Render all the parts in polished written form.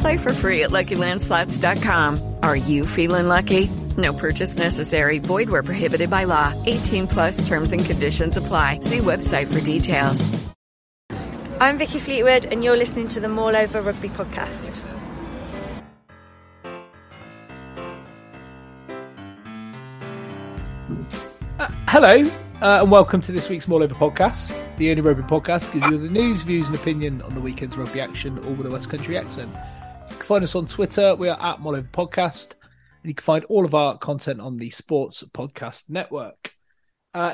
Play for free at LuckyLandSlots.com. Are you feeling lucky? No purchase necessary. Void where prohibited by law. 18+ terms and conditions apply. See website for details. I'm Vicky Fleetwood and you're listening to the Mallover Rugby Podcast. Hello and welcome to this week's Mallover Podcast. The only rugby podcast gives you the news, views and opinion on the weekend's rugby action, all with a West Country accent. You can find us on Twitter. We are at Mallover Podcast. And you can find all of our content on the Sports Podcast Network.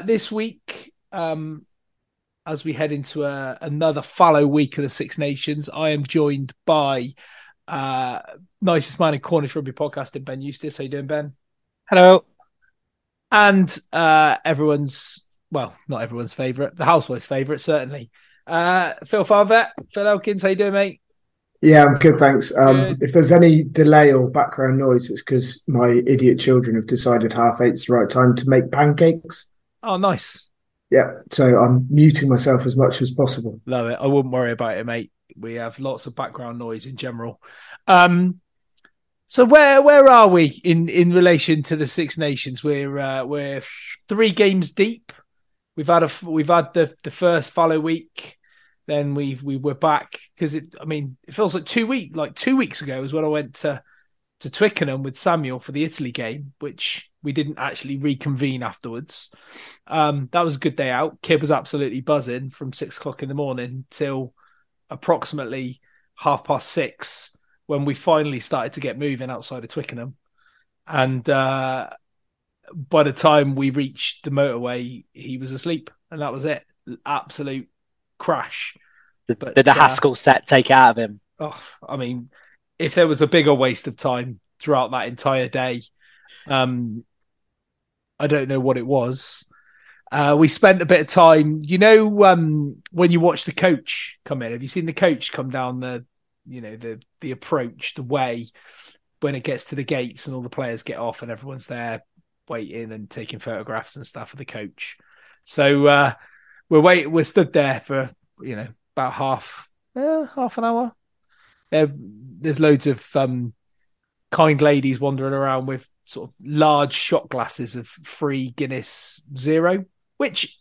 This week... as we head into another fallow week of the Six Nations, I am joined by nicest man in Cornish rugby podcasting, Ben Eustace. How you doing, Ben? Hello. And everyone's, well, not everyone's favourite, the housewife's favourite, certainly. Phil Farvet, Phil Elkins, how you doing, mate? Yeah, I'm good, thanks. Good. If there's any delay or background noise, it's because my idiot children have decided 8:30's the right time to make pancakes. Oh, nice. Yeah, so I'm muting myself as much as possible. Love it. I wouldn't worry about it, mate. We have lots of background noise in general. So where are we in relation to the Six Nations? We're three games deep. We've had the first fallow week. Then we were back because it feels like 2 weeks. Like 2 weeks ago is when I went to Twickenham with Samuel for the Italy game, which we didn't actually reconvene afterwards. That was a good day out. Kid was absolutely buzzing from 6 o'clock in the morning till approximately 6:30 when we finally started to get moving outside of Twickenham. And by the time we reached the motorway, he was asleep and that was it. Absolute crash. But the Haskell set take it out of him? Oh, if there was a bigger waste of time throughout that entire day, I don't know what it was. We spent a bit of time, when you watch the coach come in. Have you seen the coach come down the approach, the way when it gets to the gates and all the players get off and everyone's there waiting and taking photographs and stuff of the coach? So we're stood there for about half an hour. There's loads of kind ladies wandering around with sort of large shot glasses of free Guinness Zero, which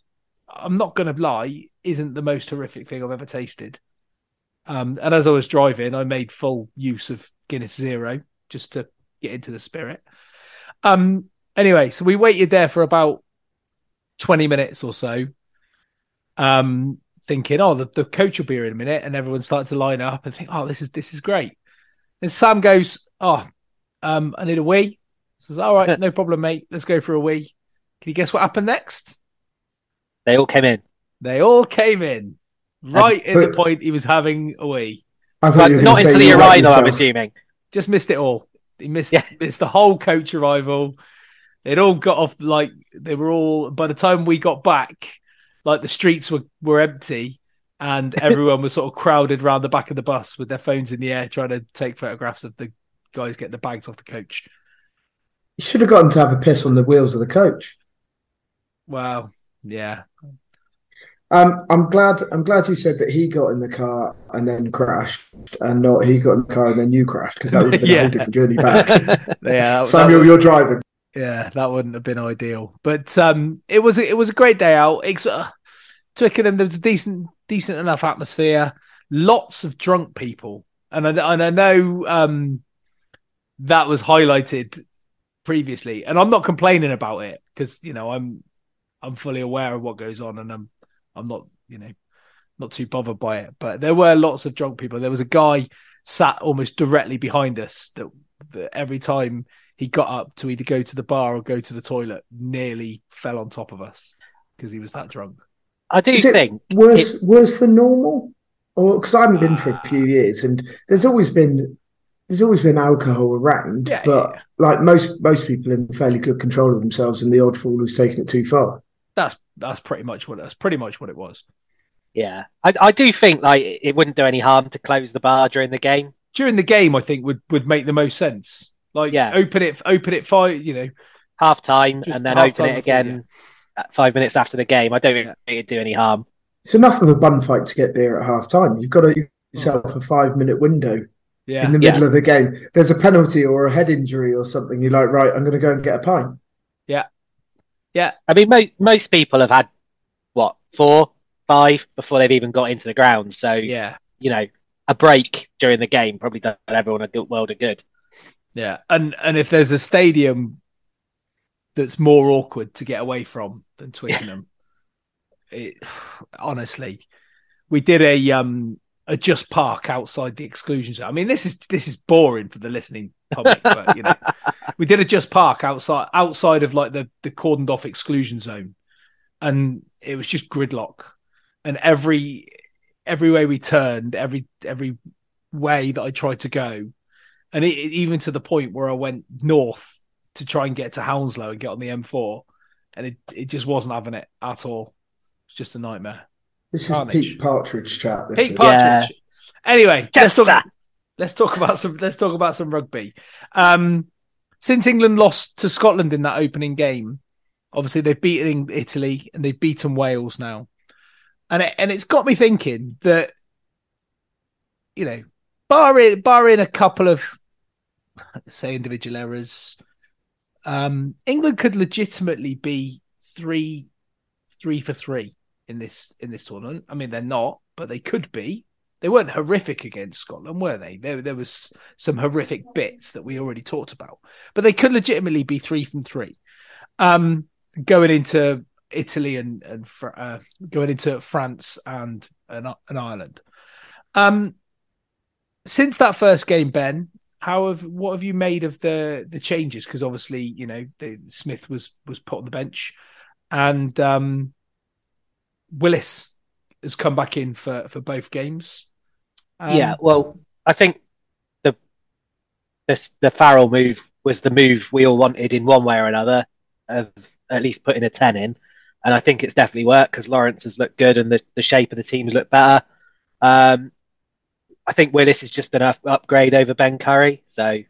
I'm not going to lie, isn't the most horrific thing I've ever tasted. And as I was driving, I made full use of Guinness Zero just to get into the spirit. Anyway, so we waited there for about 20 minutes or so. Thinking, the coach will be here in a minute, and everyone started to line up and think, this is great. And Sam goes, I need a wee. Says, all right, no problem, mate. Let's go for a wee. Can you guess what happened next? They all came in. Right at the point he was having a wee. Not until he arrived, I'm assuming. Just missed it all. He missed the whole coach arrival. They'd all got off, by the time we got back, the streets were empty and everyone was sort of crowded around the back of the bus with their phones in the air trying to take photographs of the guys getting the bags off the coach. You should have got him to have a piss on the wheels of the coach. Well, yeah. I'm glad you said that he got in the car and then crashed, and not he got in the car and then you crashed, because that would have been a whole different journey back. Samuel, you're driving. Yeah, that wouldn't have been ideal. But it was a great day out. Twickenham, there was a decent enough atmosphere. Lots of drunk people, and I know that was highlighted previously, and I'm not complaining about it, because I'm fully aware of what goes on, and I'm not, not too bothered by it. But there were lots of drunk people. There was a guy sat almost directly behind us that every time he got up to either go to the bar or go to the toilet, nearly fell on top of us because he was that drunk. I do think worse than normal, or because I haven't been for a few years, and there's always been alcohol around, but like most people in fairly good control of themselves, and the odd fool who's taken it too far. That's pretty much what it was. Yeah, I do think like it wouldn't do any harm to close the bar during the game. During the game, I think would make the most sense. Like, open it 5, half time, and then open it again 5 minutes after the game. I don't think it'd do any harm. It's enough of a bun fight to get beer at half time. You've got to give yourself a 5 minute window in the middle of the game. There's a penalty or a head injury or something. You're like, right, I'm going to go and get a pint. Yeah. Yeah, I mean, most people have had, 4, 5 before they've even got into the ground. So, a break during the game probably does everyone a good world of good. Yeah, and if there's a stadium that's more awkward to get away from than Twickenham, honestly, we did a just park outside the exclusion zone. I mean, this is boring for the listening public, but we did a just park outside of like the cordoned off exclusion zone, and it was just gridlock, and every way we turned, every way that I tried to go, and it even to the point where I went north to try and get to Hounslow and get on the M4, and it just wasn't having it at all. It's just a nightmare. This is Pete Partridge chat. Pete Partridge. Yeah. Anyway, let's talk about some rugby. Since England lost to Scotland in that opening game, obviously they've beaten Italy and they've beaten Wales now, and it's got me thinking that barring a couple of say individual errors, England could legitimately be 3-3 in this tournament. I mean, they're not, but they could be. They weren't horrific against Scotland, were they? There was some horrific bits that we already talked about, but they could legitimately be 3-3. Going into Italy and going into France and Ireland. Since that first game, Ben, what have you made of the changes? Because obviously, Smith was put on the bench, and Willis has come back in for both games. I think the Farrell move was the move we all wanted in one way or another, of at least putting a 10 in, and I think it's definitely worked because Lawrence has looked good and the shape of the team's looked better. I think Willis is just an upgrade over Ben Curry, so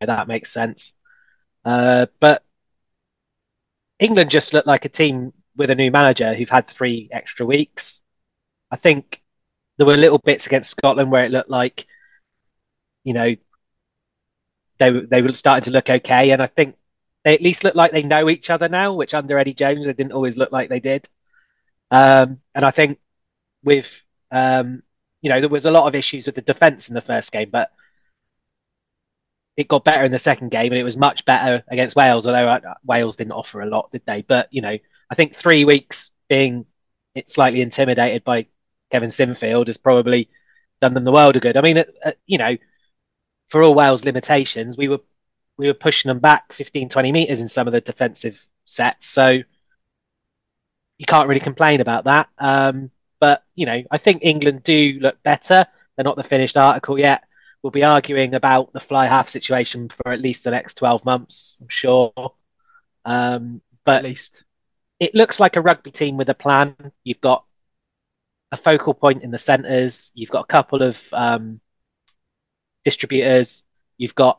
that makes sense. But England just looked like a team with a new manager who've had 3 extra weeks. I think there were little bits against Scotland where it looked like, they were starting to look okay. And I think they at least look like they know each other now, which under Eddie Jones, they didn't always look like they did. And I think with, there was a lot of issues with the defence in the first game, but it got better in the second game, and it was much better against Wales, although Wales didn't offer a lot, did they? But, I think 3 weeks being slightly intimidated by Kevin Sinfield has probably done them the world of good. I mean, for all Wales' limitations, we were pushing them back 15, 20 metres in some of the defensive sets, so you can't really complain about that. But, I think England do look better. They're not the finished article yet. We'll be arguing about the fly half situation for at least the next 12 months, I'm sure. But at least it looks like a rugby team with a plan. You've got a focal point in the centres. You've got a couple of distributors. You've got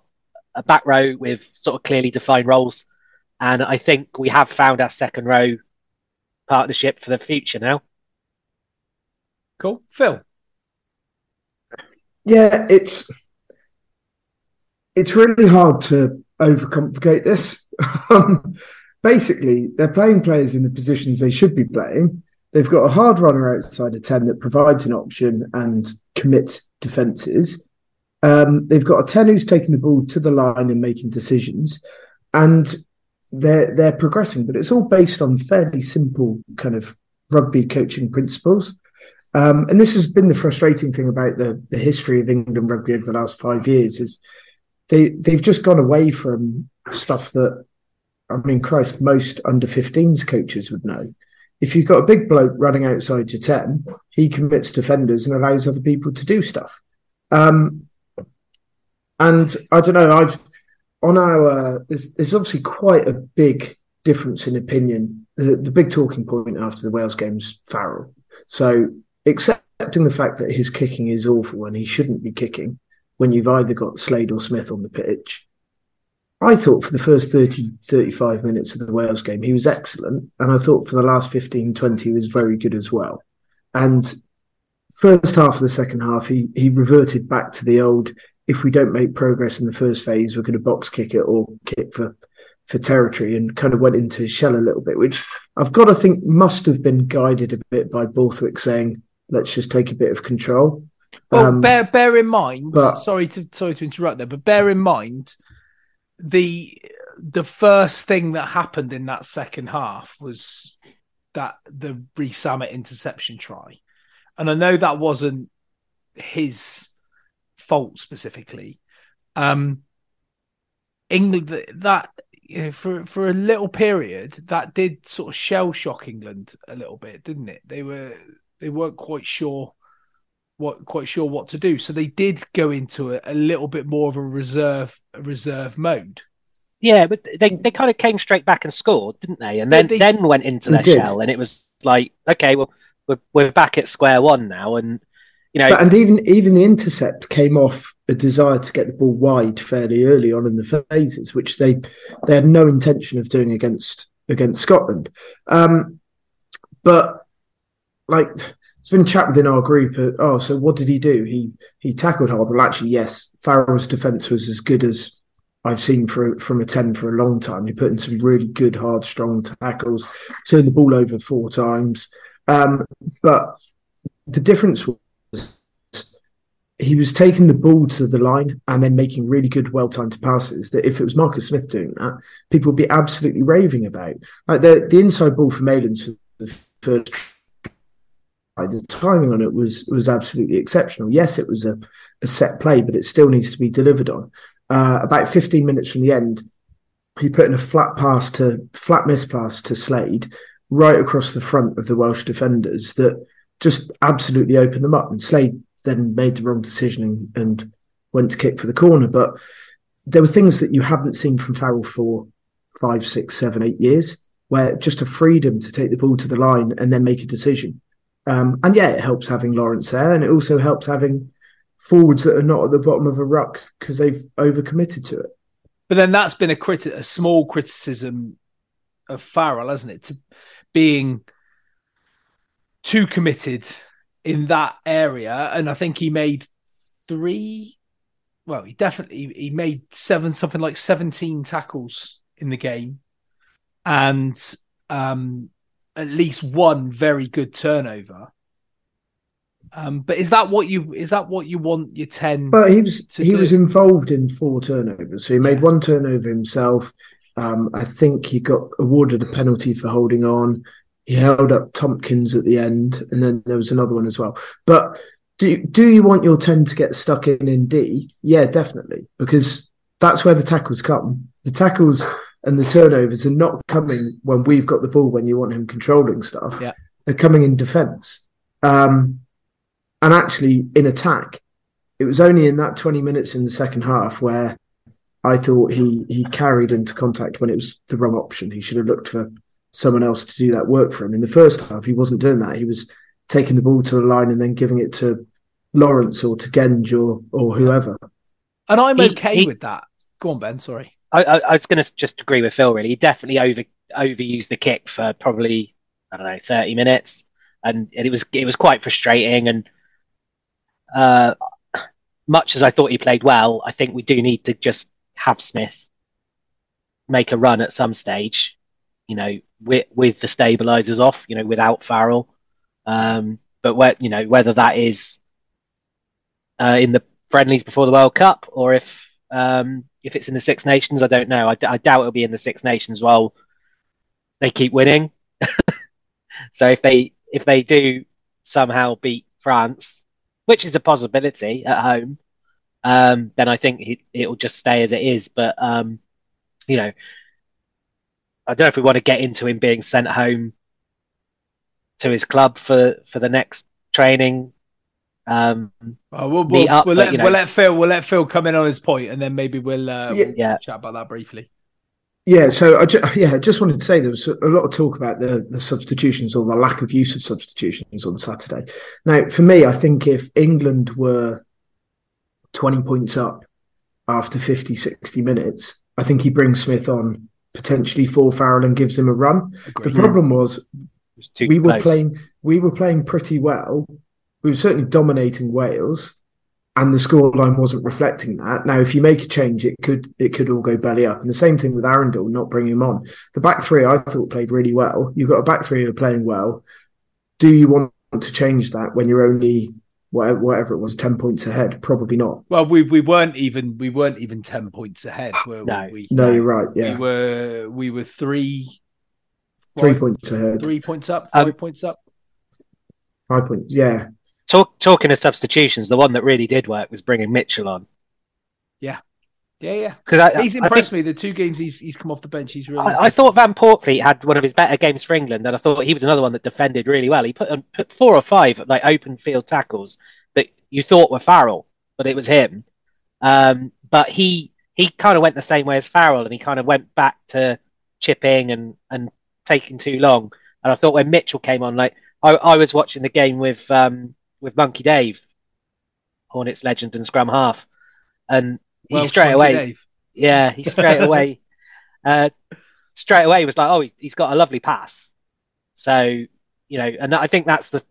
a back row with sort of clearly defined roles. And I think we have found our second row partnership for the future now. Cool. Phil? Yeah, it's really hard to overcomplicate this. Basically, they're playing players in the positions they should be playing. They've got a hard runner outside of 10 that provides an option and commits defences. They've got a 10 who's taking the ball to the line and making decisions. And they're progressing, but it's all based on fairly simple kind of rugby coaching principles. And this has been the frustrating thing about the history of England rugby over the last 5 years, is they've just gone away from stuff that, I mean, Christ, most under-15s coaches would know. If you've got a big bloke running outside your 10, he commits defenders and allows other people to do stuff. And I don't know, there's obviously quite a big difference in opinion. The big talking point after the Wales game's Farrell. So accepting the fact that his kicking is awful and he shouldn't be kicking when you've either got Slade or Smith on the pitch, I thought for the first 30, 35 minutes of the Wales game, he was excellent. And I thought for the last 15, 20, he was very good as well. And first half of the second half, he reverted back to the old, if we don't make progress in the first phase, we're going to box kick it or kick for territory, and kind of went into his shell a little bit, which I've got to think must have been guided a bit by Borthwick saying, let's just take a bit of control. Well, bear in mind, sorry to interrupt there, but bear in mind the first thing that happened in that second half was that the Rhys Sammet interception try. And I know that wasn't his fault specifically. England, that for a little period, that did sort of shell shock England a little bit, didn't it? They weren't quite sure what to do, so they did go into a little bit more of a reserve mode. Yeah, but they kind of came straight back and scored, didn't they? And then went into their shell, and it was like, okay, well, we're back at square one now, and. You know, and even the intercept came off a desire to get the ball wide fairly early on in the phases, which they had no intention of doing against Scotland. But like, it's been chat within our group. So what did he do? He tackled hard. Well, actually, yes, Farrell's defence was as good as I've seen from a 10 for a long time. He put in some really good, hard, strong tackles. Turned the ball over 4 times. But the difference was, he was taking the ball to the line and then making really good, well-timed passes that if it was Marcus Smith doing that, people would be absolutely raving about. Like the inside ball for Malins for the first try, the timing on it was absolutely exceptional. Yes, it was a set play, but it still needs to be delivered on. About 15 minutes from the end, he put in a flat miss pass to Slade right across the front of the Welsh defenders that just absolutely opened them up. And Slade then made the wrong decision and went to kick for the corner. But there were things that you haven't seen from Farrell for 5, 6, 7, 8 years, where just a freedom to take the ball to the line and then make a decision. And yeah, it helps having Lawrence there, and it also helps having forwards that are not at the bottom of a ruck because they've overcommitted to it. But then that's been a small criticism of Farrell, hasn't it? To being too committed in that area, and I think he made 3. Well, he definitely made 17 tackles in the game, and at least 1 very good turnover. But is that what you want your 10? But he was involved in 4 turnovers, so he made 1 turnover himself. I think he got awarded a penalty for holding on. He held up Tompkins at the end, and then there was another one as well. But do you want your 10 to get stuck in D? Yeah, definitely, because that's where the tackles come. The tackles and the turnovers are not coming when we've got the ball, when you want him controlling stuff. Yeah. They're coming in defence. And actually in attack. It was only in that 20 minutes in the second half where I thought he carried into contact when it was the wrong option. He should have looked for someone else to do that work for him. In the first half, he wasn't doing that. He was taking the ball to the line and then giving it to Lawrence or to Genge or whoever. And I'm okay with that. Go on, Ben. Sorry, I was going to just agree with Phil. Really, he definitely overused the kick for probably 30 minutes. and it was quite frustrating. And much as I thought he played well, I think we do need to just have Smith make a run at some stage, you know, with the stabilizers off, you know, without Farrell. But whether that is in the friendlies before the World Cup, or if it's in the Six Nations, I don't know. I doubt it'll be in the Six Nations. Well, they keep winning, so if they do somehow beat France, which is a possibility at home, then I think it'll just stay as it is. But I don't know if we want to get into him being sent home to his club for the next training. We'll let Phil come in on his point, and then maybe we'll chat about that briefly. Yeah, so I just wanted to say there was a lot of talk about the substitutions or the lack of use of substitutions on Saturday. Now, for me, I think if England were 20 points up after 50, 60 minutes, I think he brings Smith on potentially for Farrell and gives him a run. Agreed. The problem was we were playing pretty well. We were certainly dominating Wales, and the scoreline wasn't reflecting that. Now, if you make a change, it could all go belly up. And the same thing with Arundel, not bringing him on. The back three, I thought, played really well. You've got a back three who are playing well. Do you want to change that when you're only whatever it was, 10 points ahead? Probably not. Well, we weren't even 10 points ahead, were we? No, you're right. Yeah, we were 3 points ahead. 3 points up. 5 points up. 5 points. Yeah. Talking of substitutions, the one that really did work was bringing Mitchell on. Yeah. Because he's impressed me. The two games he's come off the bench, he's really. I thought Van Portfleet had one of his better games for England, and I thought he was another one that defended really well. He put 4 or 5 like open field tackles that you thought were Farrell, but it was him. But he kind of went the same way as Farrell, and he kind of went back to chipping and taking too long. And I thought when Mitchell came on, like I was watching the game with Monkey Dave, Hornets legend and scrum half, and he straight away was like, oh, he's got a lovely pass. So, and I think that's the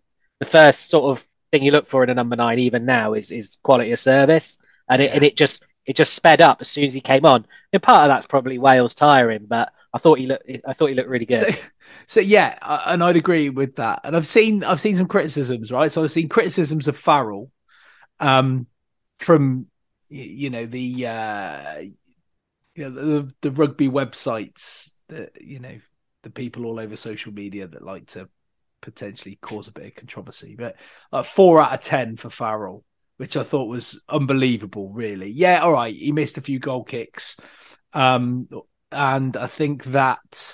first sort of thing you look for in a number 9, even now, is quality of service. And it just sped up as soon as he came on. And part of that's probably Wales tiring, but I thought he looked really good. So yeah, and I'd agree with that. And I've seen some criticisms, right? So I've seen criticisms of Farrell from the rugby websites that the people all over social media that like to potentially cause a bit of controversy. But 4 out of 10 for Farrell, which I thought was unbelievable. Really, yeah. All right, he missed a few goal kicks. And I think that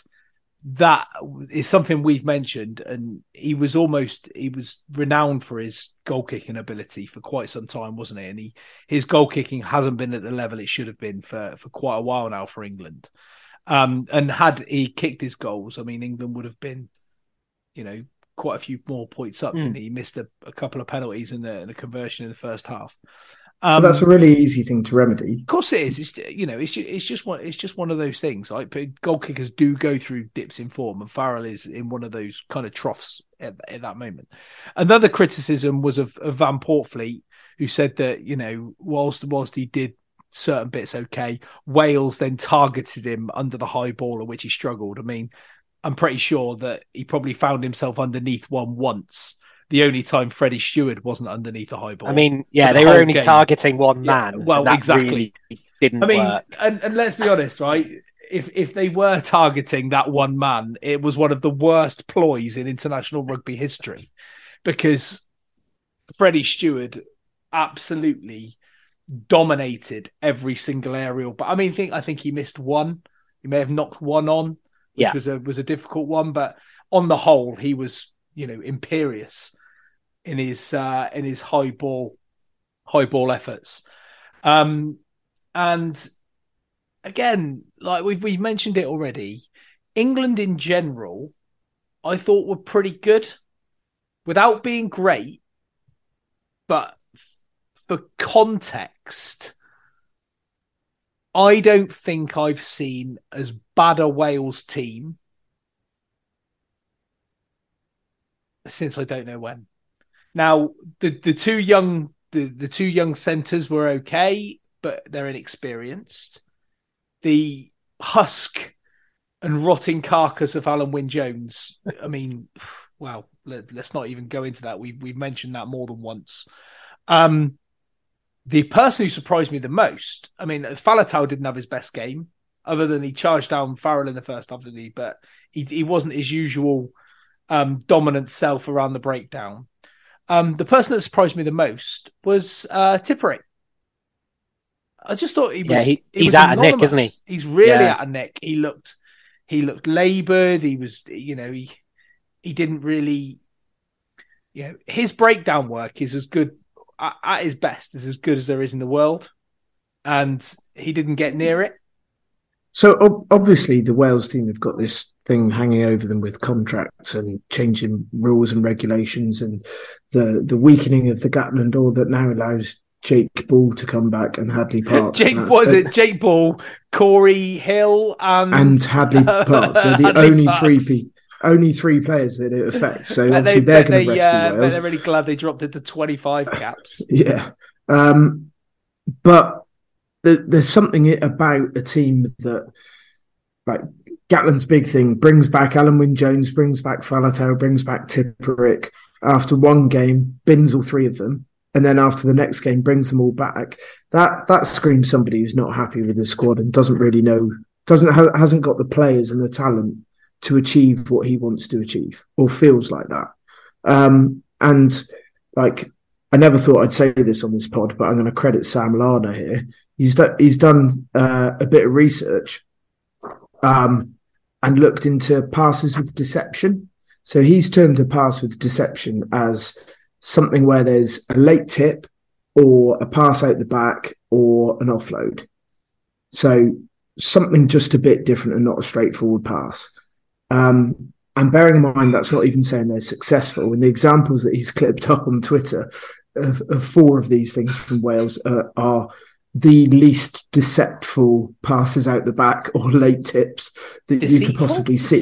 is something we've mentioned. And he was renowned for his goal kicking ability for quite some time, wasn't he? And his goal kicking hasn't been at the level it should have been for quite a while now for England. And had he kicked his goals, I mean, England would have been, quite a few more points up. Didn't he? He missed a couple of penalties and a conversion in the first half. Well, that's a really easy thing to remedy. Of course, it is. It's just one of those things. Like, goal kickers do go through dips in form, and Farrell is in one of those kind of troughs at that moment. Another criticism was of Van Portfleet, who said that whilst he did certain bits okay, Wales then targeted him under the high ball, in which he struggled. I mean, I'm pretty sure that he probably found himself underneath one once. The only time Freddie Stewart wasn't underneath a high ball. I mean, yeah, they were only targeting one man. Yeah, well, exactly. Really didn't work. And let's be honest, right? If they were targeting that one man, it was one of the worst ploys in international rugby history, because Freddie Stewart absolutely dominated every single aerial. But I think he missed one. He may have knocked one on, which was a difficult one. But on the whole, he was imperious in his high ball efforts, and again, like we've mentioned it already, England in general, I thought were pretty good, without being great. But for context, I don't think I've seen as bad a Wales team since I don't know when. Now the two young centres were okay, but they're inexperienced. The husk and rotting carcass of Alun Wyn Jones. I mean, wow. Let's not even go into that. We've mentioned that more than once. The person who surprised me the most, I mean, Faletau didn't have his best game, other than he charged down Farrell in the first half of the league, but he wasn't his usual dominant self around the breakdown. The person that surprised me the most was Tipperick. I just thought he was. Yeah, he's at a nick, isn't he? He's really at a nick. He looked laboured. He was, you know, he didn't really. You know, his breakdown work is as good at his best, is as good as there is in the world, and he didn't get near it. So obviously the Wales team have got this thing hanging over them with contracts and changing rules and regulations, and the weakening of the Gatland door that now allows Jake Ball to come back and Hadley Park. Jake Ball, Corey Hill, and Hadley Park. So the only three players that it affects. So obviously they're going to rescue Wales. But they're really glad they dropped it to 25 caps. Yeah, but. There's something about a team that, like Gatland's big thing, brings back Alun Wyn Jones, brings back Faletau, brings back Tipperick. After one game, bins all three of them, and then after the next game, brings them all back. That screams somebody who's not happy with the squad and doesn't really know, hasn't got the players and the talent to achieve what he wants to achieve, or feels like that. And like, I never thought I'd say this on this pod, but I'm going to credit Sam Lana here. He's done a bit of research and looked into passes with deception. So he's termed a pass with deception as something where there's a late tip or a pass out the back or an offload. So something just a bit different and not a straightforward pass. And bearing in mind, that's not even saying they're successful. And the examples that he's clipped up on Twitter of four of these things from Wales are the least deceptful passes out the back or late tips that you could possibly see.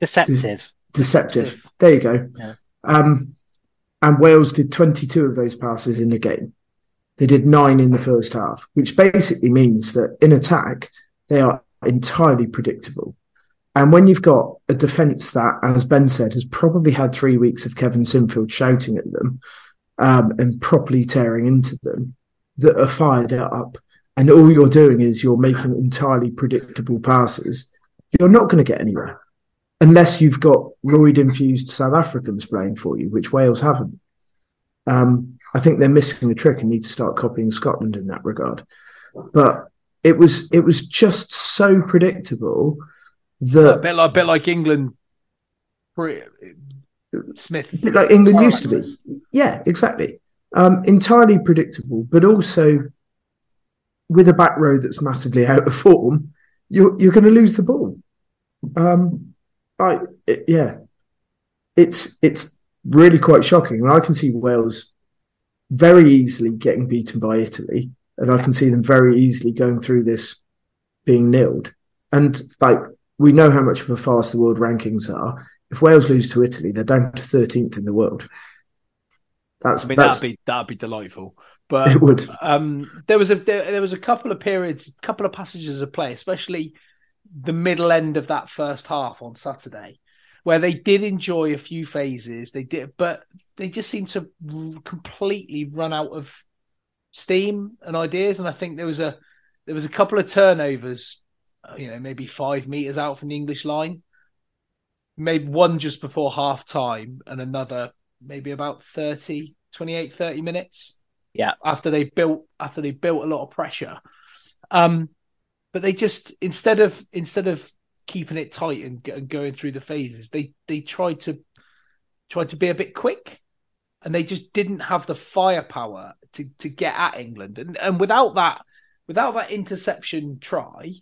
Deceptive. There you go. Yeah. And Wales did 22 of those passes in a game. They did 9 in the first half, which basically means that in attack, they are entirely predictable. And when you've got a defence that, as Ben said, has probably had 3 weeks of Kevin Sinfield shouting at them and properly tearing into them, that are fired up, and all you're doing is you're making entirely predictable passes, you're not going to get anywhere unless you've got Lloyd-infused South Africans playing for you, which Wales haven't. I think they're missing the trick and need to start copying Scotland in that regard. But it was just so predictable. A bit like England, Smith. A bit like England used to be. Yeah, exactly. Entirely predictable, but also with a back row that's massively out of form, you're going to lose the ball. It's really quite shocking. I can see Wales very easily getting beaten by Italy, and I can see them very easily going through this being nilled. And like, we know how much of a farce the world rankings are. If Wales lose to Italy, they're down to 13th in the world. That'd be delightful. But it would. There was a couple of periods, couple of passages of play, especially the middle end of that first half on Saturday, where they did enjoy a few phases. They did, but they just seemed to completely run out of steam and ideas. And I think there was a couple of turnovers, you know, maybe 5 meters out from the English line. Maybe one just before half time and another maybe about 30 minutes. Yeah. After they built a lot of pressure. But they just, instead of keeping it tight and going through the phases, they tried to be a bit quick, and they just didn't have the firepower to get at England. And without that interception try,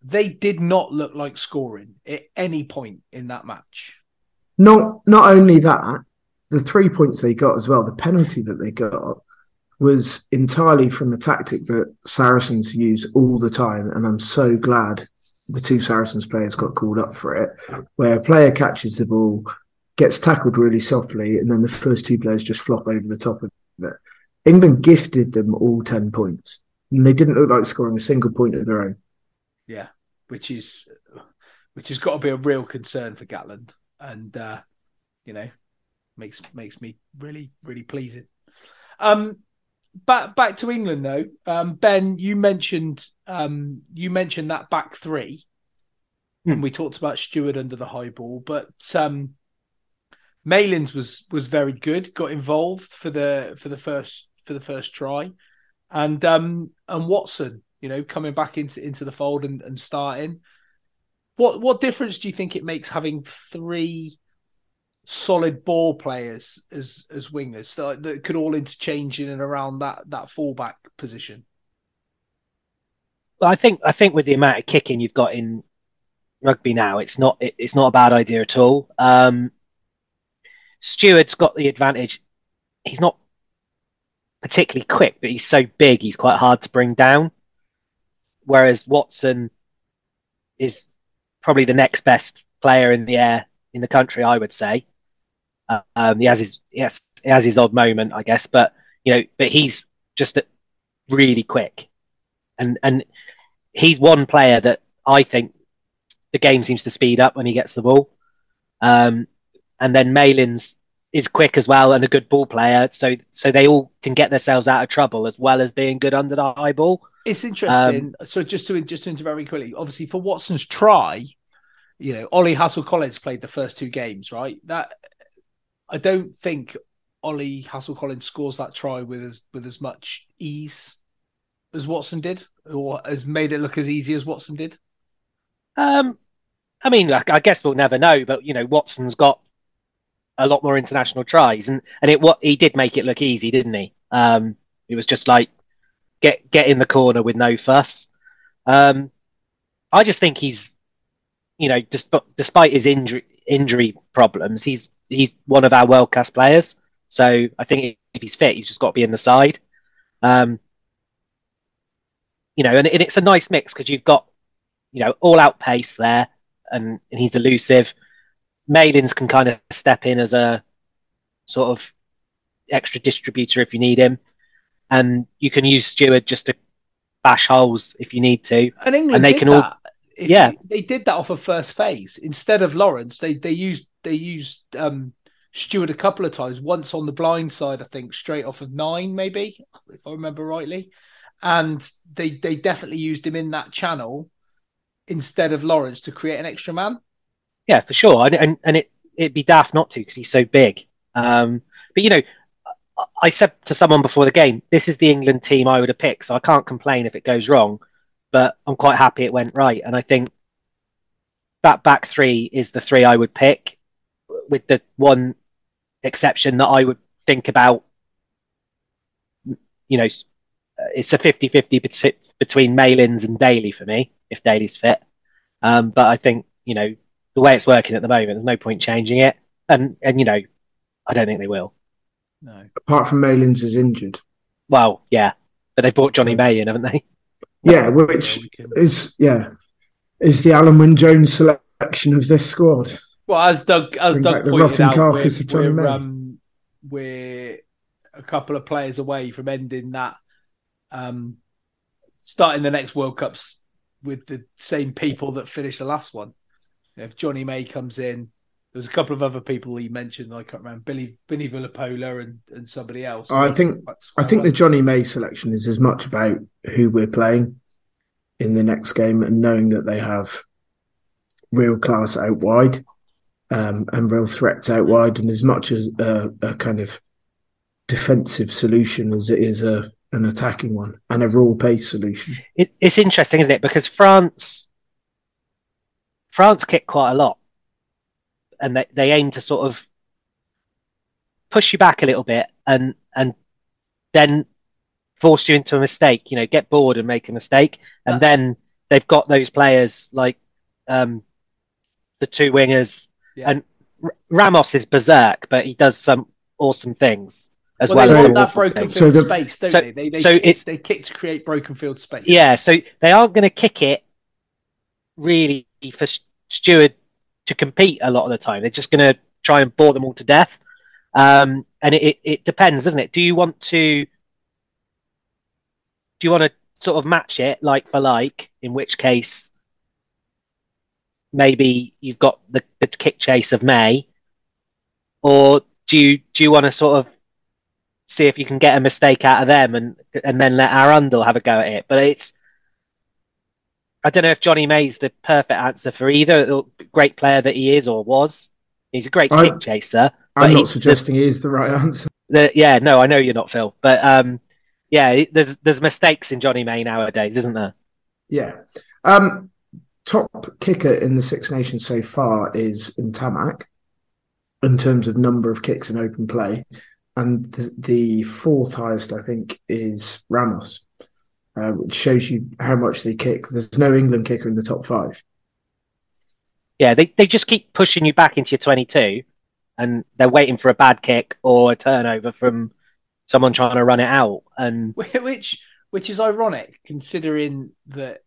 they did not look like scoring at any point in that match. Not only that, the 3 points they got as well, the penalty that they got was entirely from a tactic that Saracens use all the time, and I'm so glad the two Saracens players got called up for it, where a player catches the ball, gets tackled really softly, and then the first two players just flop over the top of it. England gifted them all 10 points, and they didn't look like scoring a single point of their own. Yeah, which has got to be a real concern for Gatland, and you know, makes me really, really pleased. Back to England though, Ben, you mentioned that back three, and we talked about Stewart under the high ball, but Malins was very good, got involved for the first try, and Watson, you know, coming back into the fold and starting. What difference do you think it makes having three solid ball players as wingers that could all interchange in and around that fullback position? Well, I think with the amount of kicking you've got in rugby now, it's not a bad idea at all. Stewart's got the advantage. He's not particularly quick, but he's so big, he's quite hard to bring down. Whereas Watson is probably the next best player in the air in the country, I would say. He has his odd moment, I guess, but you know, but he's just really quick, and he's one player that I think the game seems to speed up when he gets the ball. And then Malins is quick as well and a good ball player, so they all can get themselves out of trouble as well as being good under the high ball. It's interesting. So just to interrupt very quickly, obviously for Watson's try, you know, Ollie Hassell-Collins played the first two games, right? That I don't think Ollie Hassell-Collins scores that try with as much ease as Watson did, or has made it look as easy as Watson did. I mean, like, I guess we'll never know, but you know, Watson's got a lot more international tries, and he did make it look easy, didn't he? It was just like get in the corner with no fuss. I just think he's, you know, despite his injury problems, he's one of our world class players. So I think if he's fit, he's just got to be in the side. You know, and it's a nice mix because you've got, you know, all out pace there, and he's elusive. Malins can kind of step in as a sort of extra distributor if you need him, and you can use Stewart just to bash holes if you need to. And England did that. They did that off of first phase. Instead of Lawrence, they used Stewart a couple of times. Once on the blind side, I think, straight off of 9, maybe, if I remember rightly. And they definitely used him in that channel instead of Lawrence to create an extra man. Yeah, for sure. And it'd be daft not to because he's so big. But, you know, I said to someone before the game, this is the England team I would have picked, so I can't complain if it goes wrong. But I'm quite happy it went right. And I think that back three is the three I would pick, with the one exception that I would think about. You know, it's a 50-50 between Malins and Daly for me, if Daly's fit. But I think, you know, the way it's working at the moment, there's no point changing it. And you know, I don't think they will. No. Apart from Malins is injured. Well, yeah. But they brought Johnny May in, haven't they? Yeah, which is the Alun Wyn Jones selection of this squad. Well, as Doug pointed out, we're a couple of players away from ending that, starting the next World Cups with the same people that finished the last one. If Johnny May comes in, there was a couple of other people he mentioned, I can't remember, Billy Villapola and somebody else. I think the Johnny May selection is as much about who we're playing in the next game and knowing that they have real class out wide and real threats out wide, and as much as a kind of defensive solution as it is an attacking one and a raw pace solution. It's interesting, isn't it? Because France kick quite a lot. And they aim to sort of push you back a little bit and then force you into a mistake, you know, get bored and make a mistake. And then they've got those players like the two wingers. Yeah. And Ramos is berserk, but he does some awesome things as well. Well, they want that broken field space, don't they? They kick to create broken field space. Yeah, so they aren't going to kick it really for Stuart to compete a lot of the time. They're just going to try and bore them all to death. And it depends, doesn't it? Do you want to sort of match it like for like, in which case maybe you've got the kick chase of May, or do you want to sort of see if you can get a mistake out of them and then let Arundel have a go at it? But it's, I don't know if Johnny May's the perfect answer for either. Great player that he is or was. He's a great kick chaser. I'm not suggesting he is the right answer. Yeah, no, I know you're not, Phil. But yeah, there's mistakes in Johnny May nowadays, isn't there? Yeah. Top kicker in the Six Nations so far is Ntamak in terms of number of kicks in open play. And the fourth highest, I think, is Ramos, which shows you how much they kick. There's no England kicker in the top five. Yeah, they just keep pushing you back into your 22, and they're waiting for a bad kick or a turnover from someone trying to run it out. And which is ironic, considering that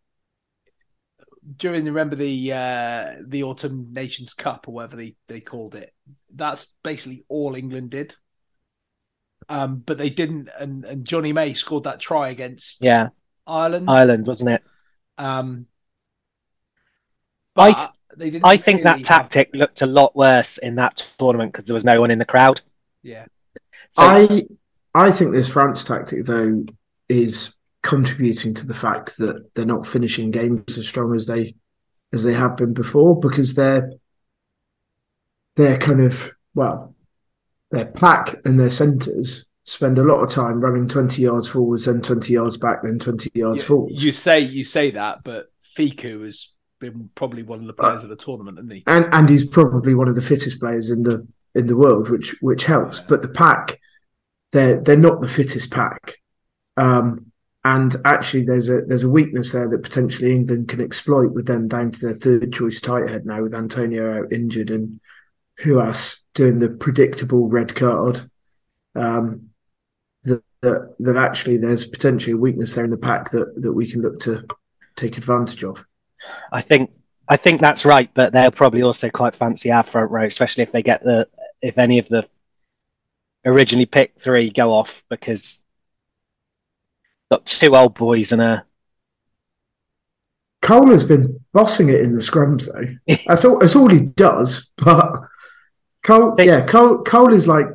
remember the Autumn Nations Cup, or whatever they called it, that's basically all England did. But they didn't, and Johnny May scored that try against Ireland, wasn't it? I think that tactic looked a lot worse in that tournament because there was no one in the crowd. Yeah, so I think this France tactic though is contributing to the fact that they're not finishing games as strong as they have been before, because they're kind of, well, their pack and their centres spend a lot of time running 20 yards forwards, then 20 yards back, then 20 yards forwards. You say that, but Fiku has been probably one of the players of the tournament, isn't he? And he's probably one of the fittest players in the world, which helps. Yeah. But the pack, they're not the fittest pack, and actually there's a weakness there that potentially England can exploit with them down to their third choice tight head now, with Antonio out injured and Huas doing the predictable red card, that actually there's potentially a weakness there in the pack that we can look to take advantage of. I think that's right, but they'll probably also quite fancy our front row, especially if they get if any of the originally picked three go off, because got two old boys and a... Cole has been bossing it in the scrums though. That's all he does, but... Cole is like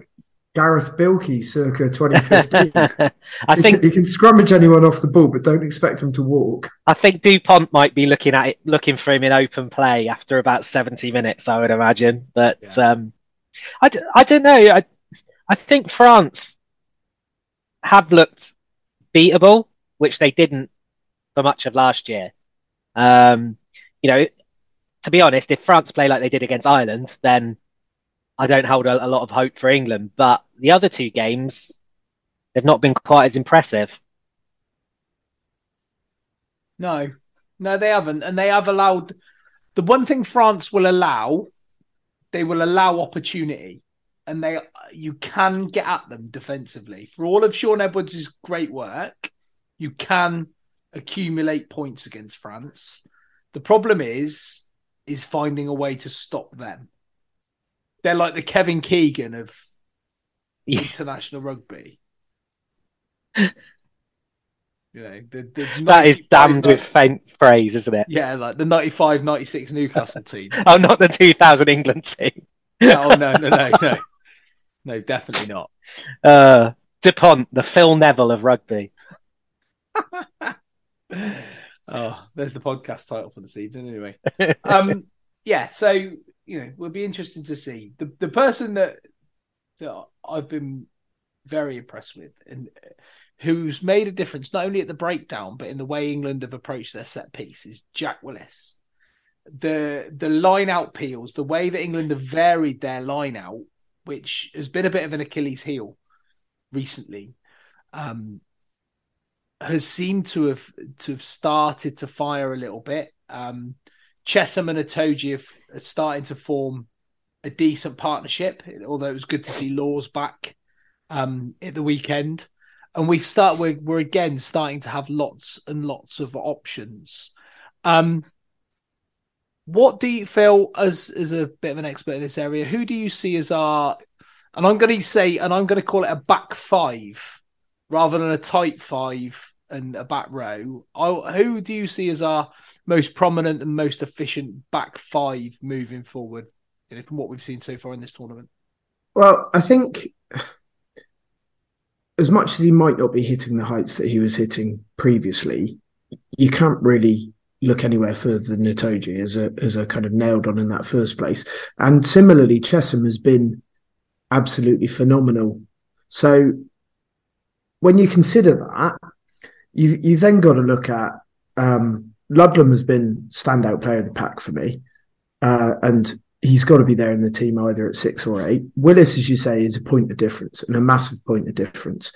Gareth Bilkey circa 2015. I think he can scrummage anyone off the ball, but don't expect him to walk. I think Dupont might be looking for him in open play after about 70 minutes, I would imagine. But yeah. I don't know. I think France have looked beatable, which they didn't for much of last year. To be honest, if France play like they did against Ireland, then I don't hold a lot of hope for England, but the other two games, they've not been quite as impressive. No, they haven't. And they have allowed... The one thing France will allow, they will allow opportunity. And you can get at them defensively. For all of Sean Edwards' great work, you can accumulate points against France. The problem is finding a way to stop them. They're like the Kevin Keegan of international rugby. That is damned with faint praise, isn't it? Yeah, like the 95-96 Newcastle team. Oh, not the 2000 England team. No. No, definitely not. DuPont, the Phil Neville of rugby. Oh, there's the podcast title for this evening anyway. Yeah, so... we'll be interested to see. The person that I've been very impressed with and who's made a difference, not only at the breakdown, but in the way England have approached their set piece, is Jack Willis. The line-out peels, the way that England have varied their line-out, which has been a bit of an Achilles heel recently, has seemed to have started to fire a little bit. Chesham and Itoje are starting to form a decent partnership, although it was good to see Laws back at the weekend. And we're again starting to have lots and lots of options. What do you feel, as a bit of an expert in this area, who do you see as our, and I'm going to say, and I'm going to call it a back five rather than a tight five and a back row. Who do you see as our most prominent and most efficient back five moving forward, you know, from what we've seen so far in this tournament? Well, I think as much as he might not be hitting the heights that he was hitting previously, you can't really look anywhere further than Itoje as a kind of nailed on in that first place. And similarly, Chesham has been absolutely phenomenal. So when you consider that, you've then got to look at Ludlam has been standout player of the pack for me. And he's got to be there in the team either at 6 or 8. Willis, as you say, is a point of difference and a massive point of difference.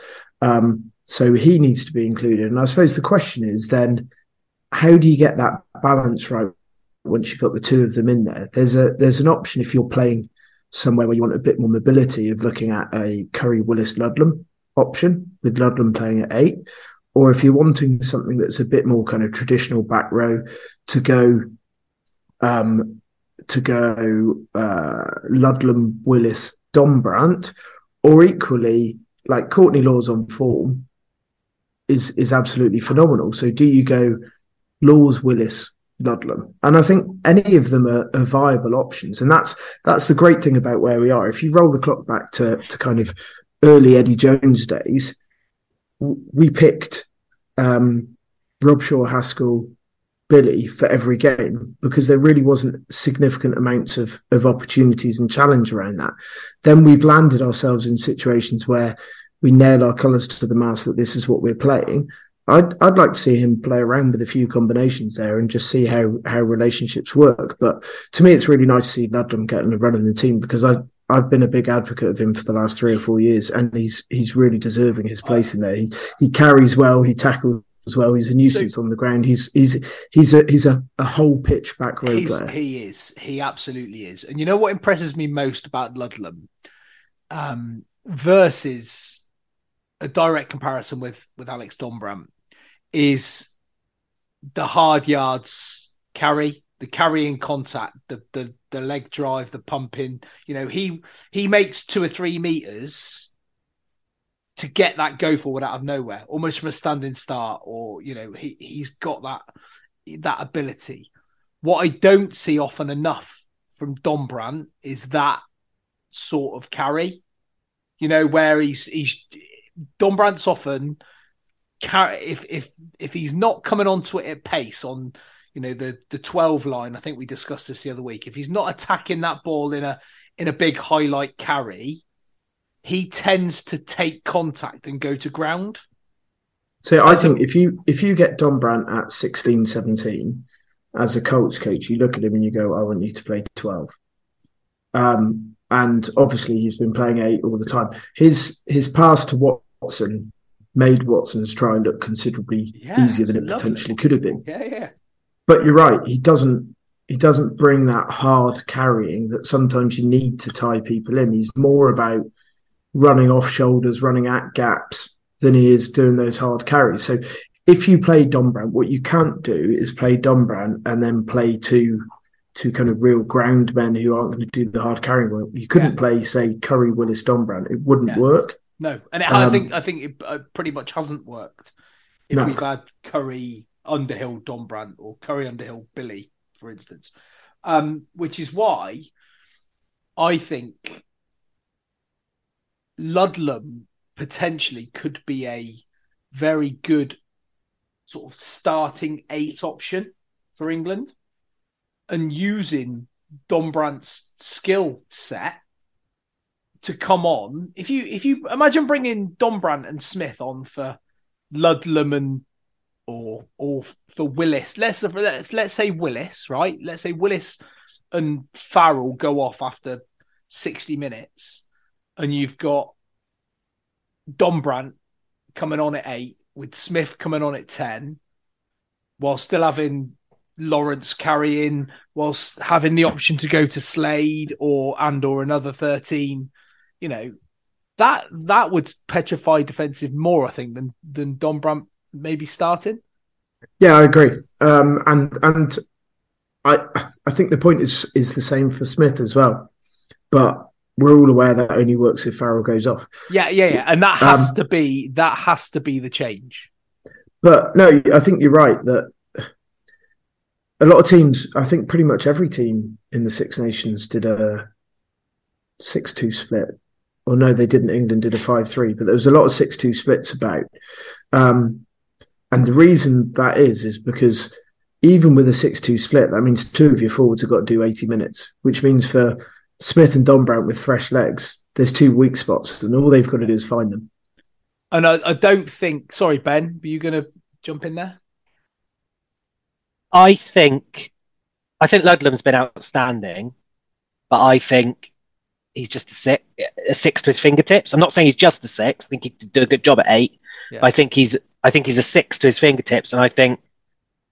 So he needs to be included. And I suppose the question is then, how do you get that balance right once you've got the two of them in there? There's an option if you're playing somewhere where you want a bit more mobility of looking at a Curry-Willis-Ludlam option with Ludlam playing at 8. Or if you're wanting something that's a bit more kind of traditional back row, to go Ludlam, Willis, Dombrandt, or equally like Courtney Laws on form is absolutely phenomenal. So do you go Laws, Willis, Ludlam? And I think any of them are viable options. And that's the great thing about where we are. If you roll the clock back to kind of early Eddie Jones days, we picked Robshaw, Haskell, Billy for every game because there really wasn't significant amounts of opportunities and challenge around that. Then we've landed ourselves in situations where we nail our colours to the mast that this is what we're playing. I'd like to see him play around with a few combinations there and just see how relationships work. But to me, it's really nice to see Ludlam getting a run in the team because I've been a big advocate of him for the last 3 or 4 years, and he's really deserving his place in there. He carries well, he tackles well, he's a nuisance on the ground. He's a whole pitch back row player. He absolutely is. And you know what impresses me most about Ludlam versus a direct comparison with Alex Dombrandt is the hard yards carry, the carrying contact, the leg drive, the pumping. You know, he makes 2 or 3 meters to get that go forward out of nowhere, almost from a standing start, or, you know, he's got that ability. What I don't see often enough from Dombrandt is that sort of carry, you know, where he's Dombrandt's often carry, if he's not coming onto it at pace on, you know, the 12 line, I think we discussed this the other week. If he's not attacking that ball in a big highlight carry, he tends to take contact and go to ground. So I think if you get Dombrandt at 16, 17, as a Colts coach, you look at him and you go, I want you to play 12. And obviously he's been playing 8 all the time. His pass to Watson made Watson's try and look considerably easier than it potentially could have been. Yeah, yeah. But you're right, he doesn't bring that hard carrying that sometimes you need to tie people in. He's more about running off shoulders, running at gaps than he is doing those hard carries. So if you play Dombrandt, what you can't do is play Dombrandt and then play two kind of real ground men who aren't going to do the hard carrying work. You couldn't play, say, Curry, Willis, Dombrandt. It wouldn't work. No, and I think it pretty much hasn't worked. We've had Curry, Underhill, Dombrandt, or Curry, Underhill, Billy, for instance, which is why I think Ludlam potentially could be a very good sort of starting 8 option for England, and using Dombrandt's skill set to come on. If you imagine bringing Dombrandt and Smith on for Ludlam and or for Willis, let's say Willis, right? Let's say Willis and Farrell go off after 60 minutes, and you've got Dombrandt coming on at 8 with Smith coming on at 10, while still having Lawrence carrying, whilst having the option to go to Slade or another 13. You know, that would petrify defensive more, I think, than Dombrandt maybe starting. Yeah, I agree. And I I think the point is the same for Smith as well, but we're all aware that only works if Farrell goes off. Yeah, and that has to be the change. But no, I think you're right that a lot of teams, I think pretty much every team in the Six Nations did a 6-2 split. Or no, they didn't. England did a 5-3, but there was a lot of 6-2 splits about. And the reason that is because even with a 6-2 split, that means two of your forwards have got to do 80 minutes, which means for Smith and Dombrandt with fresh legs, there's two weak spots, and all they've got to do is find them. And I don't think... Sorry, Ben, were you going to jump in there? I think Ludlam's been outstanding, but I think he's just a six to his fingertips. I'm not saying he's just a six. I think he could do a good job at eight. Yeah. I think he's a six to his fingertips, and I think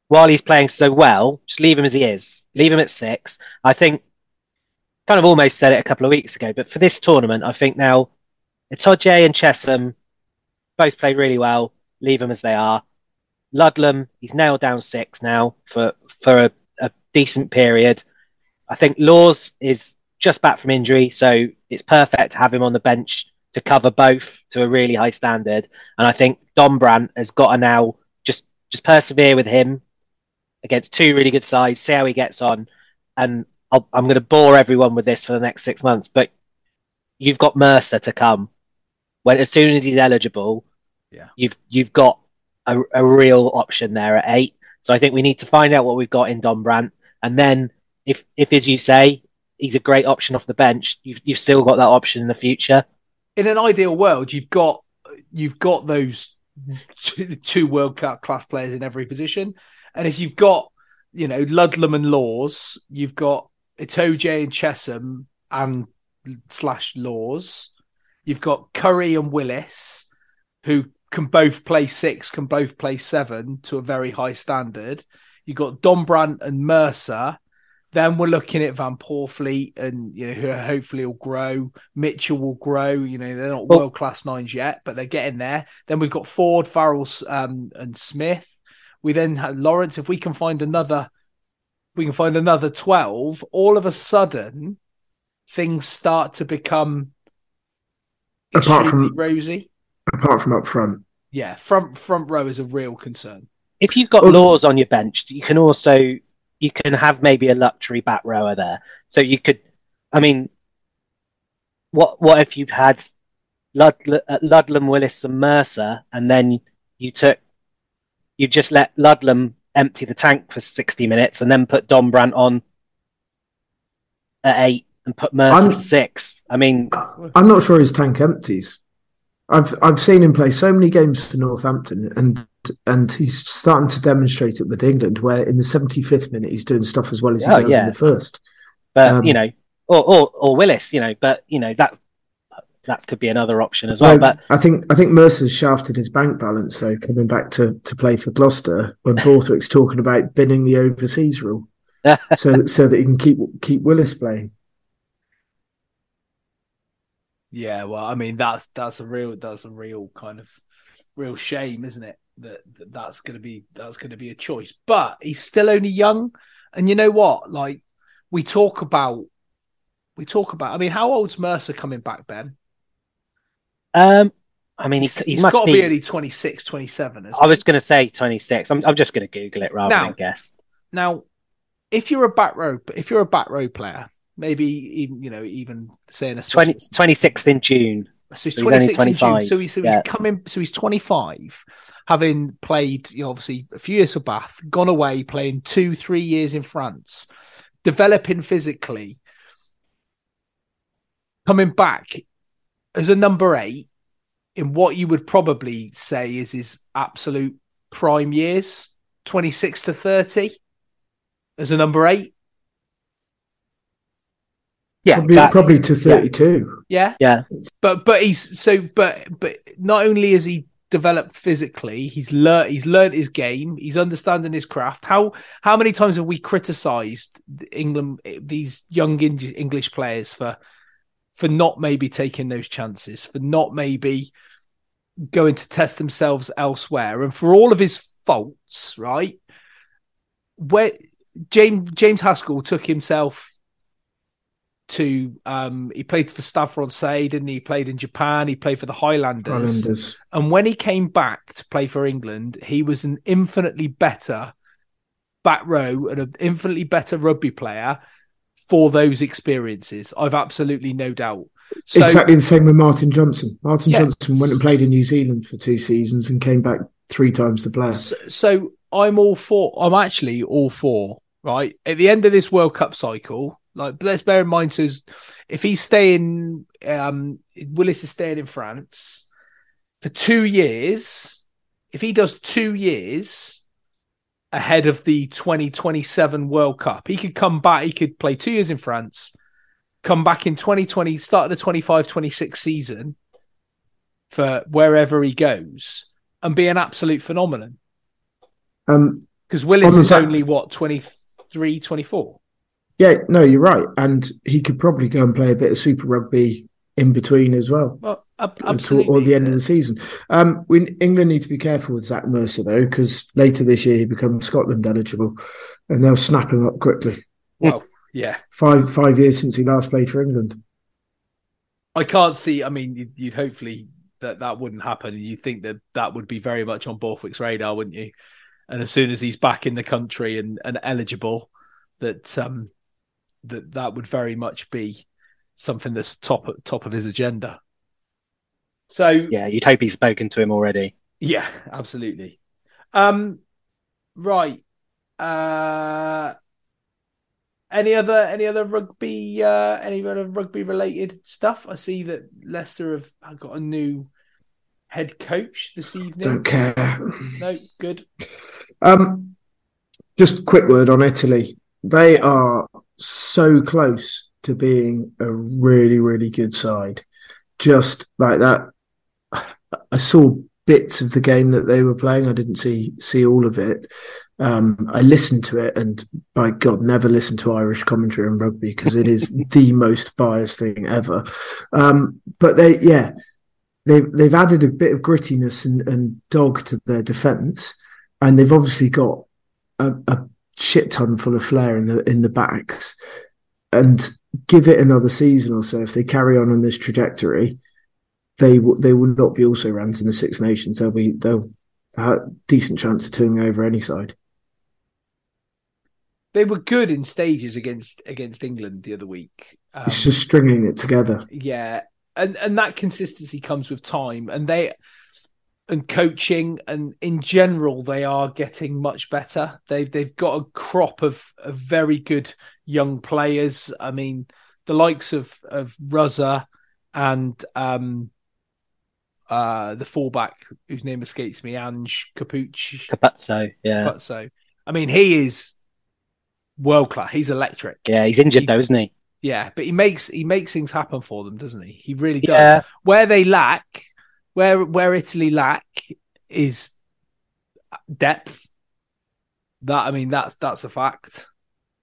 while he's playing so well, just leave him as he is. Leave him at six. I think, kind of almost said it a couple of weeks ago, but for this tournament, I think now Itoje and Chesham both played really well. Leave them as they are. Ludlam, he's nailed down six now for a decent period. I think Laws is just back from injury, so it's perfect to have him on the bench to cover both to a really high standard. And I think Dombrandt has got to now just persevere with him against two really good sides, see how he gets on. And I'm going to bore everyone with this for the next 6 months, but you've got Mercer to come when as soon as he's eligible. Yeah, you've got a real option there at eight. So I think we need to find out what we've got in Dombrandt, and then if as you say, he's a great option off the bench, you've still got that option in the future. In an ideal world, you've got those two World Cup class players in every position, and if you've got Ludlam and Laws, you've got Itoje and Chesham and / Laws, you've got Curry and Willis, who can both play six, can both play seven to a very high standard. You've got Dombrandt and Mercer. Then we're looking at Van Poorfleet, and who hopefully will grow. Mitchell will grow. They're not world class nines yet, but they're getting there. Then we've got Ford, Farrell, and Smith. We then had Lawrence. If we can find another 12. All of a sudden, things start to become extremely rosy. Apart from up front. Yeah, front row is a real concern. If you've got Laws on your bench, you can also have maybe a luxury back rower there. So you could, what if you'd had Ludlam, Willis and Mercer, and then you just let Ludlam empty the tank for 60 minutes and then put Dombrandt on at 8 and put Mercer at 6. I'm not sure his tank empties. I've seen him play so many games for Northampton, and he's starting to demonstrate it with England, where in the 75th minute he's doing stuff as well as he does in the first. But or Willis, that could be another option as well. But I think Mercer's shafted his bank balance though, coming back to play for Gloucester when Borthwick's talking about binning the overseas rule, so that he can keep Willis playing. Yeah, well, that's a real shame, isn't it? That's going to be a choice. But he's still only young, and you know what? Like we talk about. How old's Mercer coming back, Ben? He's got to be only 26, 27. Isn't he? I was going to say 26. I'm just going to Google it rather than guess. Now, if you're a back row player. Maybe even saying a 26th in June. So he's 26th in June. He's coming. So he's 25, having played obviously a few years for Bath, gone away playing 2-3 years in France, developing physically, coming back as a number 8 in what you would probably say is his absolute prime years, 26 to 30, as a number 8. Yeah, probably to 32. Yeah. But he's but not only is he developed physically, he's learnt his game, he's understanding his craft. How many times have we criticised England, these young English players for not maybe taking those chances, for not maybe going to test themselves elsewhere, and for all of his faults, right? Where James Haskell took himself to he played for Stavro on Slade, and he played in Japan, he played for the Highlanders. And when he came back to play for England, he was an infinitely better back row and an infinitely better rugby player for those experiences. I've absolutely no doubt. So, exactly the same with Martin Johnson. Johnson went and played in New Zealand for 2 seasons and came back 3 times the player. So I'm actually all for, right? At the end of this World Cup cycle, like, let's bear in mind, so if he's staying, Willis is staying in France for 2 years. If he does 2 years ahead of the 2027 World Cup, he could come back, he could play 2 years in France, come back in 2020, start the 25-26 season for wherever he goes, and be an absolute phenomenon. Because Willis is only, what, 23, 24? Yeah, no, you're right. And he could probably go and play a bit of Super Rugby in between as well. Well, absolutely. Or the end of the season. England need to be careful with Zach Mercer, though, because later this year he becomes Scotland eligible and they'll snap him up quickly. Well, yeah. Five years since he last played for England. I can't see, I mean, you'd hopefully that wouldn't happen. You'd think that would be very much on Borthwick's radar, wouldn't you? And as soon as he's back in the country and eligible, that would very much be something that's top of his agenda. So yeah, you'd hope he's spoken to him already. Yeah, absolutely. Right. Any other rugby related stuff? I see that Leicester have got a new head coach this evening. Don't care. No, good. Just a quick word on Italy. They are so close to being a really, really good side. Just like that. I saw bits of the game that they were playing. I didn't see all of it. I listened to it, and by God, never listen to Irish commentary on rugby, because it is the most biased thing ever. But they've added a bit of grittiness and dog to their defence, and they've obviously got a shit ton full of flair in the backs. And give it another season or so, if they carry on this trajectory, they will not be also rans in the Six Nations. They'll have a decent chance of turning over any side. They were good in stages against England the other week. It's just stringing it together. Yeah, and that consistency comes with time, and coaching, and in general, they are getting much better. They've got a crop of very good young players. I mean, the likes of Ruzza and the fullback whose name escapes me, Ange Capuzzo. Yeah, Capuzzo. I mean, he is world class. He's electric. Yeah, he's injured though, isn't he? Yeah, but he makes things happen for them, doesn't he? He really does. Yeah. Where Italy lack is depth. That's a fact.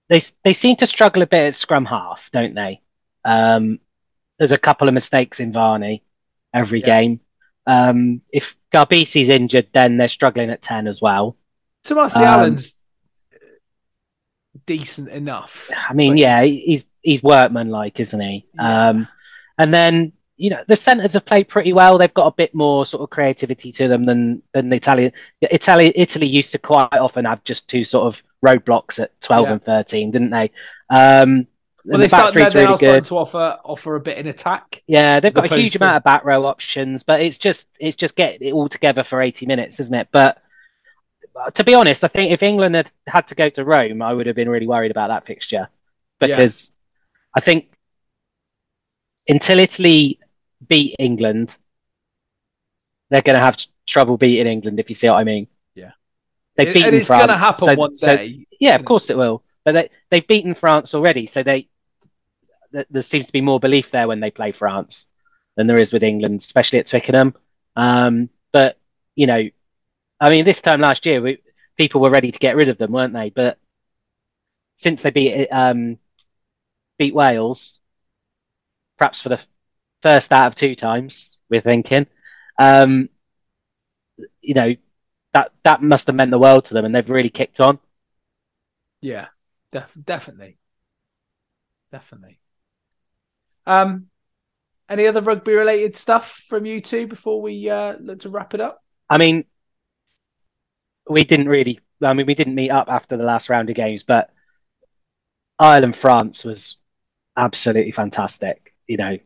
They seem to struggle a bit at scrum half, don't they? There's a couple of mistakes in Varney every game. If Garbisi's injured, then they're struggling at 10 as well. Tomasi Allen's decent enough. I mean, he's workmanlike, isn't he? Yeah. And then, you know, the centres have played pretty well. They've got a bit more sort of creativity to them than the Italian. Italy used to quite often have just two sort of roadblocks at 12 and 13, didn't they? Starting to offer a bit in attack. Yeah, they've got a huge amount of back row options, but it's just getting it all together for 80 minutes, isn't it? But to be honest, I think if England had to go to Rome, I would have been really worried about that fixture, because I think until Italy beat England, they're going to have trouble beating England, if you see what I mean. Yeah. They've beaten France. It's going to happen one day. So, yeah, of course it will. But they've beaten France already, so there seems to be more belief there when they play France than there is with England, especially at Twickenham. But, you know, I mean, this time last year, people were ready to get rid of them, weren't they? But since they beat Wales, perhaps for the first out of 2 times, we're thinking, you know, that must have meant the world to them, and they've really kicked on. Yeah, Definitely. Any other rugby related stuff from you two before we look to wrap it up? I mean, we didn't meet up after the last round of games, but Ireland France was absolutely fantastic. You know,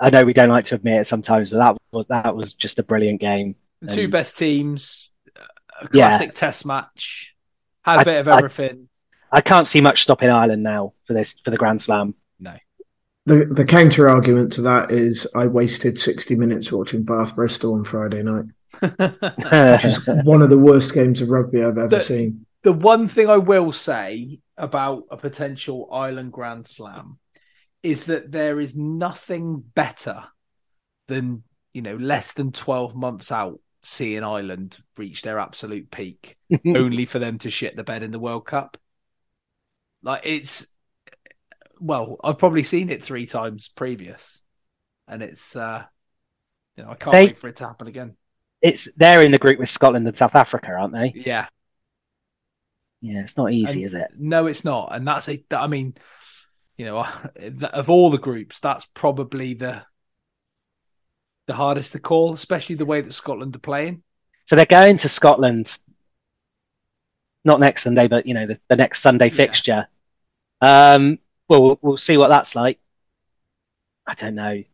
I know we don't like to admit it sometimes, but that was just a brilliant game. The two best teams, a classic test match, had a bit of everything. I can't see much stopping Ireland now for the Grand Slam. No. The counter argument to that is I wasted 60 minutes watching Bath Bristol on Friday night, which is one of the worst games of rugby I've ever seen. The one thing I will say about a potential Ireland Grand Slam is that there is nothing better than, you know, less than 12 months out seeing Ireland reach their absolute peak only for them to shit the bed in the World Cup. Like, it's, well, I've probably seen it 3 times previous, and it's, you know, I can't wait for it to happen again. They're in the group with Scotland and South Africa, aren't they? Yeah. Yeah, it's not easy, is it? No, it's not. And that's I mean, you know, of all the groups, that's probably the hardest to call, especially the way that Scotland are playing. So they're going to Scotland, not next Sunday, but, you know, the next Sunday fixture. Yeah. We'll see what that's like. I don't know.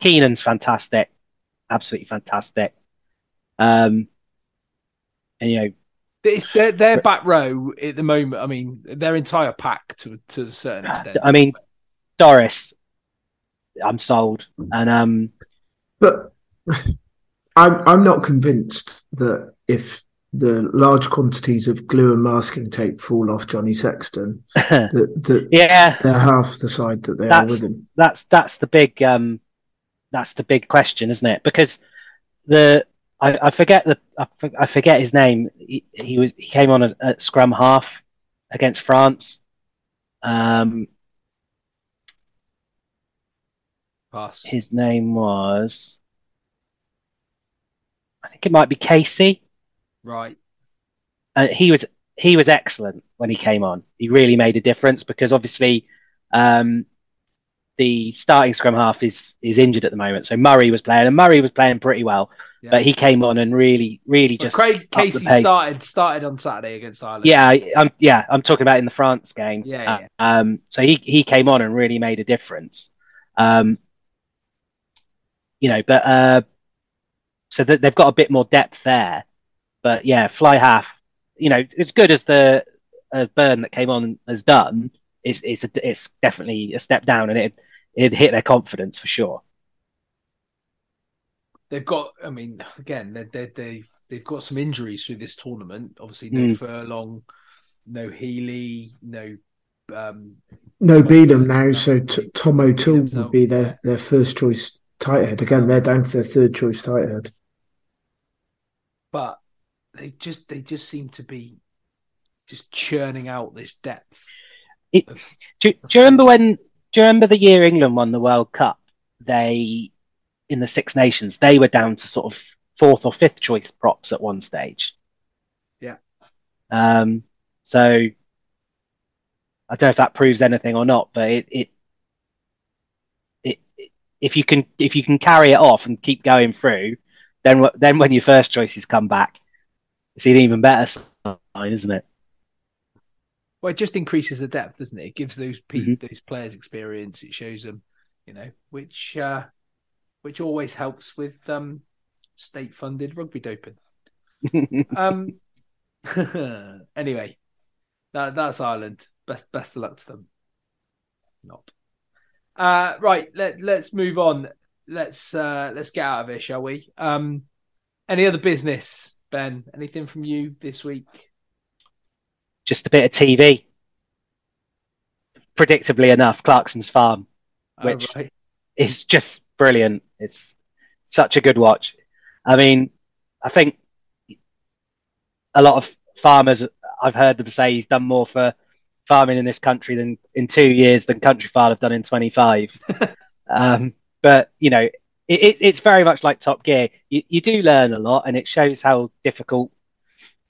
Keenan's fantastic. Absolutely fantastic. And, you know, their back row at the moment, I mean, their entire pack to a certain extent. I mean, Doris, I'm sold. And but I'm not convinced that if the large quantities of glue and masking tape fall off Johnny Sexton, they're half the side that they are with him. That's the big question, isn't it? Because I forget his name. He came on a scrum half against France. Pass. His name was, I think it might be Casey. Right. He was excellent when he came on. He really made a difference because obviously the starting scrum half is injured at the moment. So Murray was playing, and Murray was playing pretty well. Yeah. But he came on and really just. Craig Casey started on Saturday against Ireland. Yeah, I'm talking about in the France game. Yeah. So he came on and really made a difference. You know, but so that they've got a bit more depth there. But yeah, fly half, you know, as good as the Byrne that came on has done, it's definitely a step down, and it hit their confidence for sure. They've got, I mean, again, they've got some injuries through this tournament. Obviously, no Furlong, no Healy, no. No Beedham now, so Tom O'Toole would be their first choice tight head. Again, they're down to their third choice tight head. But they just seem to be just churning out this depth. Do you remember the year England won the World Cup? They, in the Six Nations, they were down to sort of fourth or fifth choice props at one stage. Yeah. So I don't know if that proves anything or not, but it if you can carry it off and keep going through, then when your first choices come back, it's an even better sign, isn't it? Well, it just increases the depth, doesn't it? It gives those players experience. It shows them, you know, which always helps with state-funded rugby doping. Anyway, that's Ireland. Best of luck to them. Not. Right. Let's move on. Let's get out of here, shall we? Any other business, Ben? Anything from you this week? Just a bit of TV. Predictably enough, Clarkson's Farm, which is just brilliant. It's such a good watch. I mean, I think a lot of farmers, I've heard them say he's done more for farming in this country than in 2 years than Countryfile have done in 25. But you know, it's very much like Top Gear. You do learn a lot, and it shows how difficult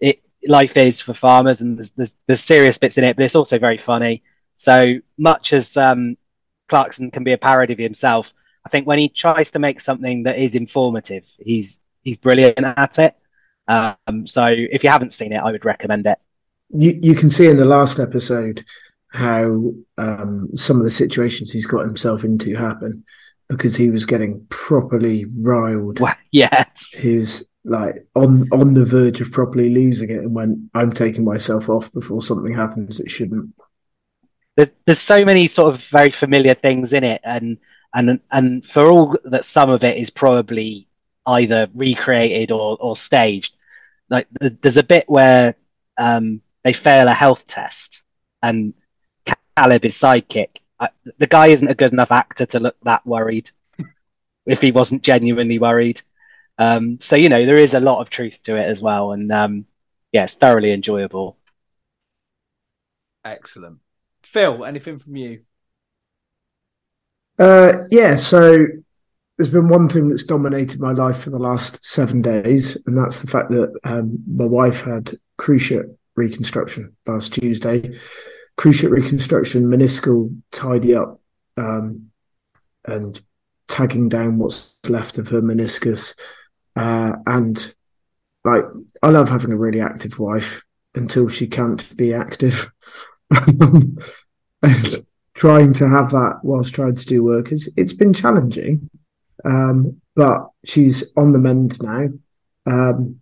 it life is for farmers, and there's serious bits in it, but it's also very funny. So much as Clarkson can be a parody of himself, I think when he tries to make something that is informative, he's brilliant at it. So if you haven't seen it, I would recommend it. You can see in the last episode how some of the situations he's got himself into happen, because he was getting properly riled. Well, yes. He was like on the verge of properly losing it, and went, I'm taking myself off before something happens that shouldn't. There's so many sort of very familiar things in it, and for all that some of it is probably either recreated or staged, like there's a bit where they fail a health test and Caleb is sidekick. The guy isn't a good enough actor to look that worried if he wasn't genuinely worried. So, you know, there is a lot of truth to it as well. And yeah, it's thoroughly enjoyable. Excellent. Phil, anything from you? Yeah, so there's been one thing that's dominated my life for the last 7 days, and that's the fact that my wife had cruciate reconstruction last Tuesday. Cruciate reconstruction, meniscal tidy up and tagging down what's left of her meniscus. And like, I love having a really active wife until she can't be active. And trying to have that whilst trying to do work, it's been challenging. But she's on the mend now. And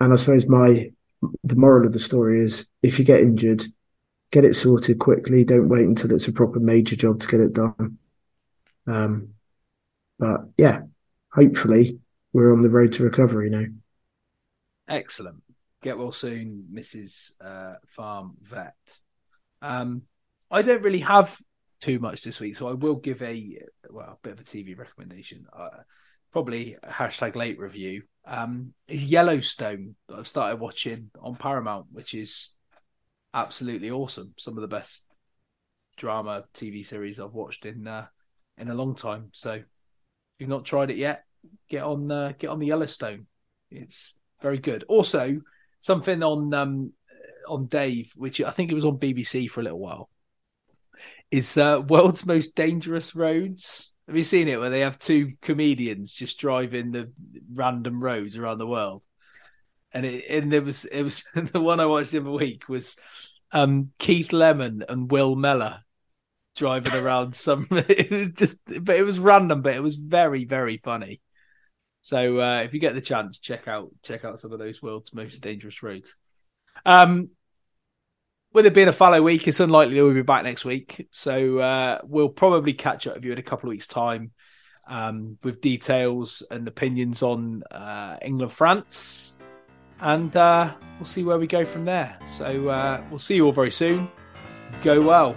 I suppose the moral of the story is, if you get injured, get it sorted quickly. Don't wait until it's a proper major job to get it done. But yeah, hopefully we're on the road to recovery now. Excellent. Get well soon, Mrs. Farm Vet. I don't really have too much this week, so I will give a bit of a TV recommendation. Probably #late review. Is Yellowstone that I've started watching on Paramount, which is absolutely awesome. Some of the best drama TV series I've watched in a long time. So if you've not tried it yet, get on the Yellowstone. It's very good. Also, something on Dave, which I think it was on BBC for a little while, is World's Most Dangerous Roads. Have you seen it, where they have two comedians just driving the random roads around the world? And it was the one I watched the other week was Keith Lemon and Will Meller driving around some. But it was random, but it was very, very funny. So if you get the chance, check out some of those World's Most Dangerous Roads. With it being a fallow week, it's unlikely we'll be back next week. So we'll probably catch up with you in a couple of weeks' time with details and opinions on England, France. And we'll see where we go from there. So we'll see you all very soon. Go well.